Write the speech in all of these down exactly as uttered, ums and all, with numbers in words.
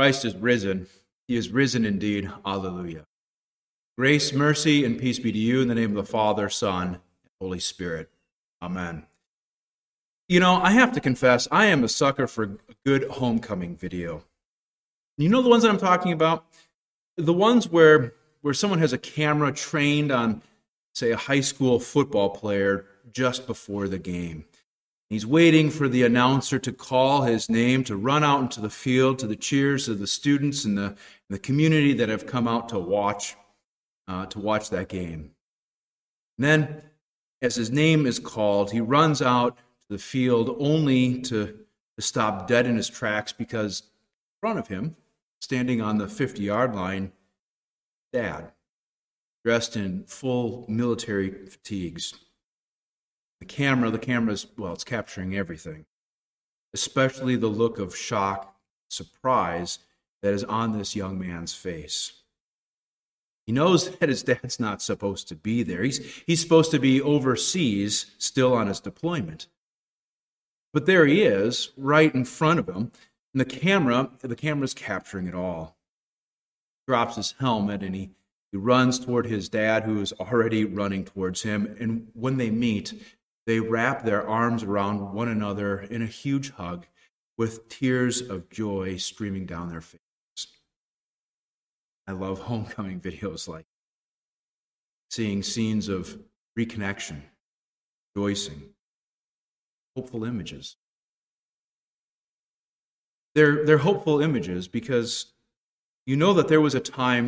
Christ is risen. He is risen indeed. Alleluia. Grace, mercy, and peace be to you in the name of the Father, Son, and Holy Spirit. Amen. You know, I have to confess, I am a sucker for a good homecoming video. You know the ones that I'm talking about? The ones where, where someone has a camera trained on, say, a high school football player just before the game. He's waiting for the announcer to call his name, to run out into the field, to the cheers of the students and the, the community that have come out to watch Uh, to watch that game. And then, as his name is called, he runs out to the field only to, to stop dead in his tracks because in front of him, standing on the fifty-yard line, Dad, dressed in full military fatigues. The camera, the camera's, well, it's capturing everything, especially the look of shock, surprise that is on this young man's face. He knows that his dad's not supposed to be there. He's, he's supposed to be overseas, still on his deployment. But there he is, right in front of him. And the camera, the camera's capturing it all. He drops his helmet and he, he runs toward his dad, who is already running towards him. And when they meet, they wrap their arms around one another in a huge hug with tears of joy streaming down their face. I love homecoming videos like seeing scenes of reconnection, rejoicing, hopeful images. They're, they're hopeful images because you know that there was a time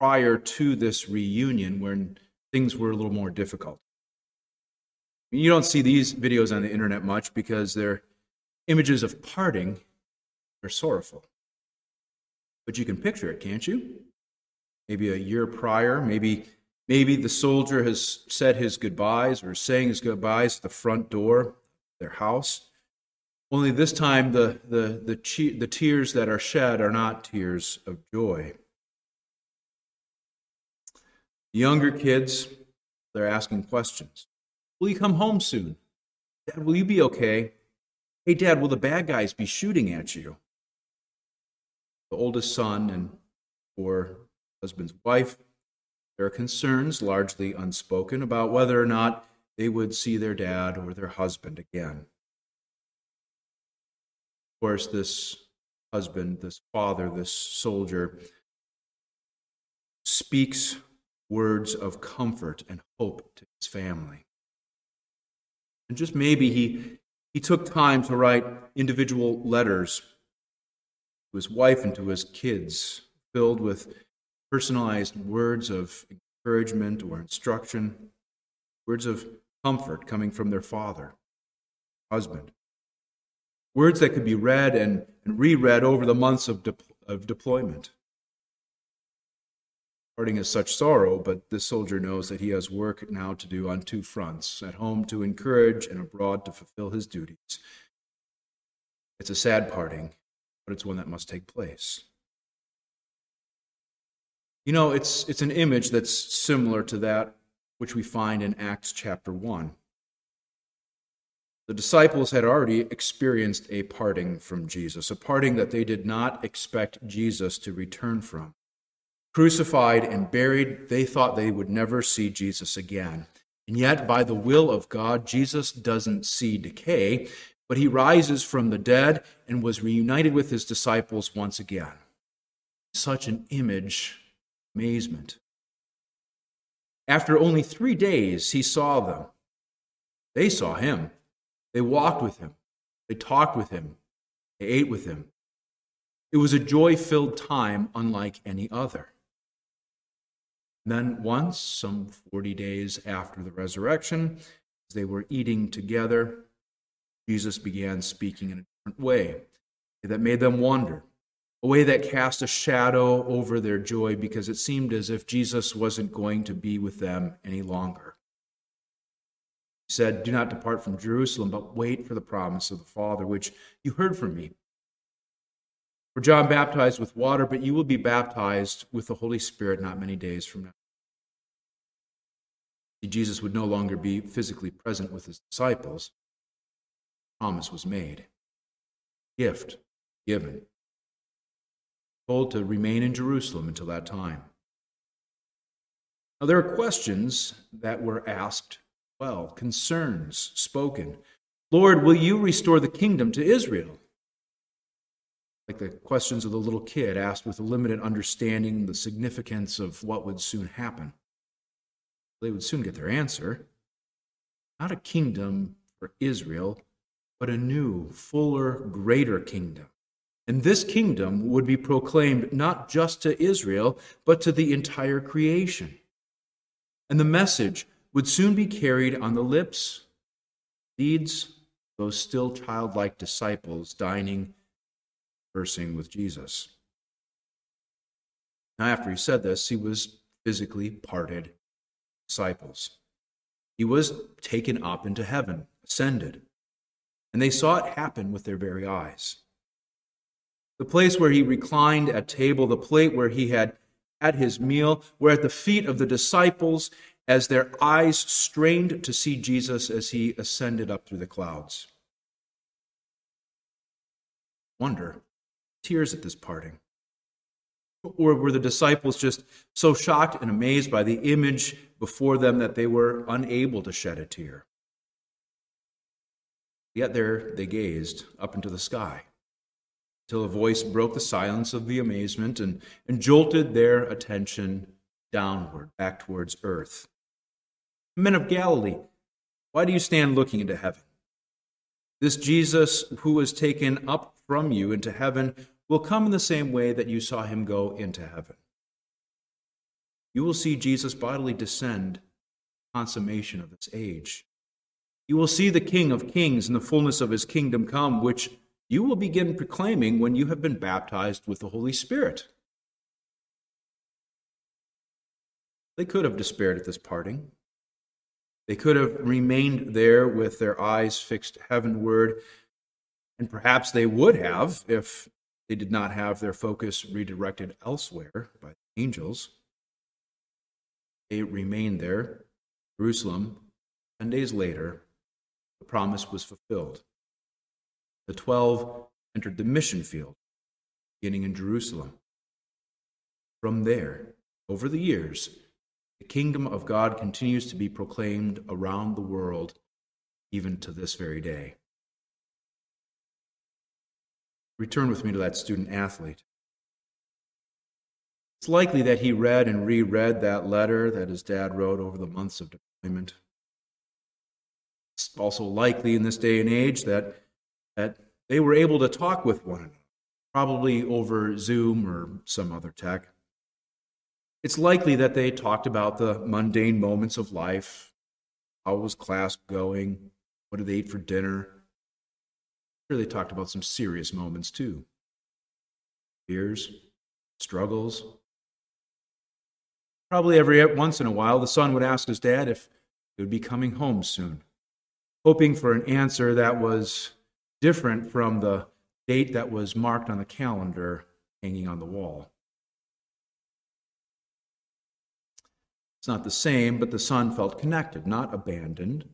prior to this reunion when things were a little more difficult. You don't see these videos on the internet much because they're images of parting. They're sorrowful. But you can picture it, can't you? Maybe a year prior, maybe maybe the soldier has said his goodbyes or saying his goodbyes at the front door of their house. Only this time the, the, the, che- the tears that are shed are not tears of joy. The younger kids, they're asking questions. Will you come home soon? Dad, will you be okay? Hey, Dad, will the bad guys be shooting at you? The oldest son and or husband's wife, there are concerns, largely unspoken, about whether or not they would see their dad or their husband again. Of course, this husband, this father, this soldier, speaks words of comfort and hope to his family. And just maybe he, he took time to write individual letters to his wife and to his kids, filled with personalized words of encouragement or instruction, words of comfort coming from their father, husband, words that could be read and, and reread over the months of, de- of deployment. Parting is such sorrow, but this soldier knows that he has work now to do on two fronts, at home to encourage and abroad to fulfill his duties. It's a sad parting, but it's one that must take place. You know, it's it's an image that's similar to that which we find in Acts chapter one. The disciples had already experienced a parting from Jesus, a parting that they did not expect Jesus to return from. Crucified and buried, they thought they would never see Jesus again. And yet, by the will of God, Jesus doesn't see decay, but he rises from the dead and was reunited with his disciples once again. Such an image, amazement. After only three days, he saw them. They saw him. They walked with him. They talked with him. They ate with him. It was a joy-filled time unlike any other. And then once, some forty days after the resurrection, as they were eating together, Jesus began speaking in a different way that made them wonder, a way that cast a shadow over their joy because it seemed as if Jesus wasn't going to be with them any longer. He said, "Do not depart from Jerusalem, but wait for the promise of the Father, which you heard from me. For John baptized with water, but you will be baptized with the Holy Spirit not many days from now." Jesus would no longer be physically present with his disciples. Promise was made. Gift given. told to remain in Jerusalem until that time. Now, there are questions that were asked, well, concerns spoken. Lord, will you restore the kingdom to Israel? Like the questions of the little kid asked with a limited understanding the significance of what would soon happen. They would soon get their answer. Not a kingdom for Israel, but a new, fuller, greater kingdom. And this kingdom would be proclaimed not just to Israel, but to the entire creation. And the message would soon be carried on the lips, deeds, those still childlike disciples dining, conversing with Jesus. Now, after he said this, he was physically parted disciples. He was taken up into heaven, ascended, and they saw it happen with their very eyes. The place where he reclined at table, the plate where he had had his meal, were at the feet of the disciples as their eyes strained to see Jesus as he ascended up through the clouds. Wonder, tears at this parting. Or were the disciples just so shocked and amazed by the image before them that they were unable to shed a tear? Yet there they gazed up into the sky, till a voice broke the silence of the amazement and, and jolted their attention downward, back towards earth. Men of Galilee, why do you stand looking into heaven? This Jesus who was taken up from you into heaven will come in the same way that you saw him go into heaven. You will see Jesus bodily descend, consummation of this age. You will see the King of Kings and the fullness of his kingdom come, which you will begin proclaiming when you have been baptized with the Holy Spirit. They could have despaired at this parting. They could have remained there with their eyes fixed heavenward, and perhaps they would have if they did not have their focus redirected elsewhere by the angels. They remained there, Jerusalem. Ten days later, the promise was fulfilled. The twelve entered the mission field, beginning in Jerusalem. From there, over the years, the kingdom of God continues to be proclaimed around the world, even to this very day. Return with me to that student athlete. It's likely that he read and reread that letter that his dad wrote over the months of deployment. It's also likely in this day and age that that they were able to talk with one another, probably over Zoom or some other tech. It's likely that they talked about the mundane moments of life. How was class going? What did they eat for dinner? I'm sure they talked about some serious moments too. Fears, struggles. Probably every once in a while, the son would ask his dad if he would be coming home soon, hoping for an answer that was different from the date that was marked on the calendar hanging on the wall. It's not the same, but the son felt connected, not abandoned,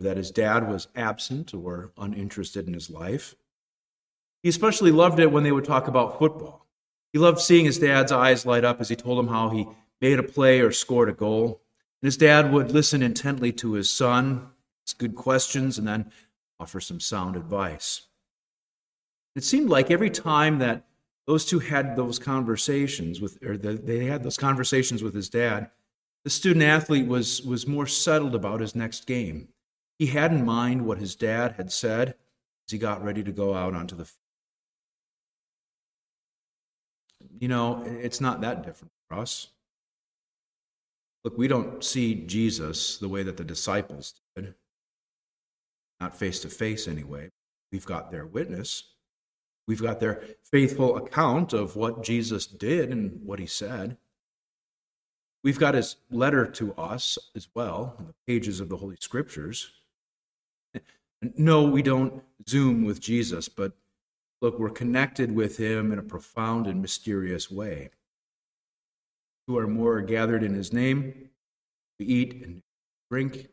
that his dad was absent or uninterested in his life. He especially loved it when they would talk about football. He loved seeing his dad's eyes light up as he told him how he made a play or scored a goal. And his dad would listen intently to his son, his good questions, and then offer some sound advice. It seemed like every time that those two had those conversations with, or they had those conversations with his dad, the student athlete was, was more settled about his next game. He had in mind what his dad had said as he got ready to go out onto the field. You know, it's not that different for us. Look, we don't see Jesus the way that the disciples did. Not face to face anyway. We've got their witness. We've got their faithful account of what Jesus did and what he said. We've got his letter to us as well, in the pages of the Holy Scriptures. No, we don't Zoom with Jesus, but look, we're connected with him in a profound and mysterious way. Two or more are gathered in his name. We eat and drink.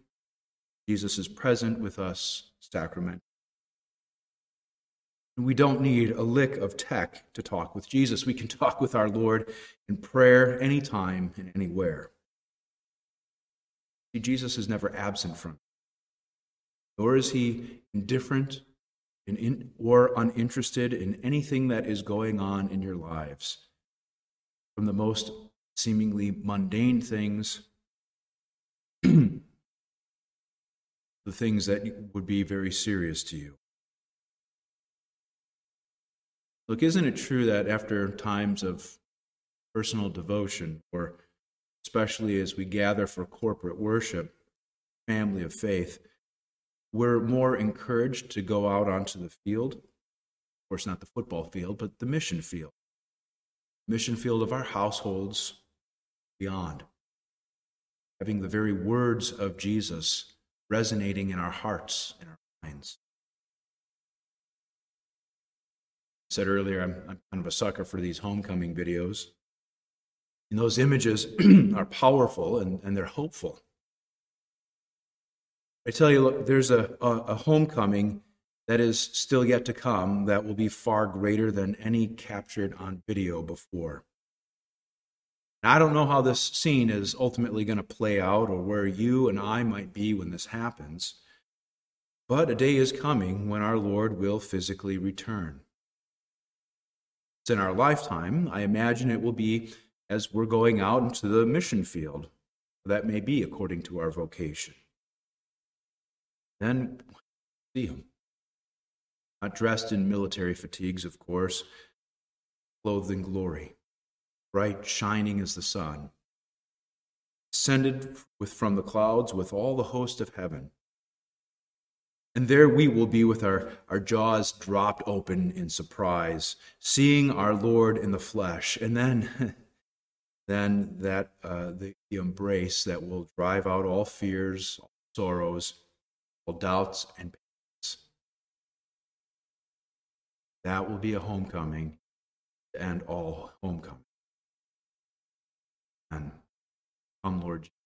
Jesus is present with us, sacrament. We don't need a lick of tech to talk with Jesus. We can talk with our Lord in prayer anytime and anywhere. See, Jesus is never absent from us, nor is he indifferent and in, or uninterested in anything that is going on in your lives, from the most seemingly mundane things, the things that would be very serious to you. Look, isn't it true that after times of personal devotion, or especially as we gather for corporate worship, family of faith, we're more encouraged to go out onto the field, of course not the football field, but the mission field, mission field of our households beyond, having the very words of Jesus resonating in our hearts and our minds. I said earlier, I'm, I'm kind of a sucker for these homecoming videos. And those images are powerful and, and they're hopeful. I tell you, look, there's a, a, a homecoming that is still yet to come that will be far greater than any captured on video before. Now, I don't know how this scene is ultimately going to play out or where you and I might be when this happens, but a day is coming when our Lord will physically return. It's in our lifetime. I imagine it will be as we're going out into the mission field. That may be according to our vocation. Then see him. Not dressed in military fatigues, of course, clothed in glory, bright shining as the sun, ascended with from the clouds with all the host of heaven. And there we will be with our, our jaws dropped open in surprise, seeing our Lord in the flesh, and then, then that uh, the, the embrace that will drive out all fears, all sorrows, all doubts and pains. That will be a homecoming and all homecoming. And come, Lord Jesus.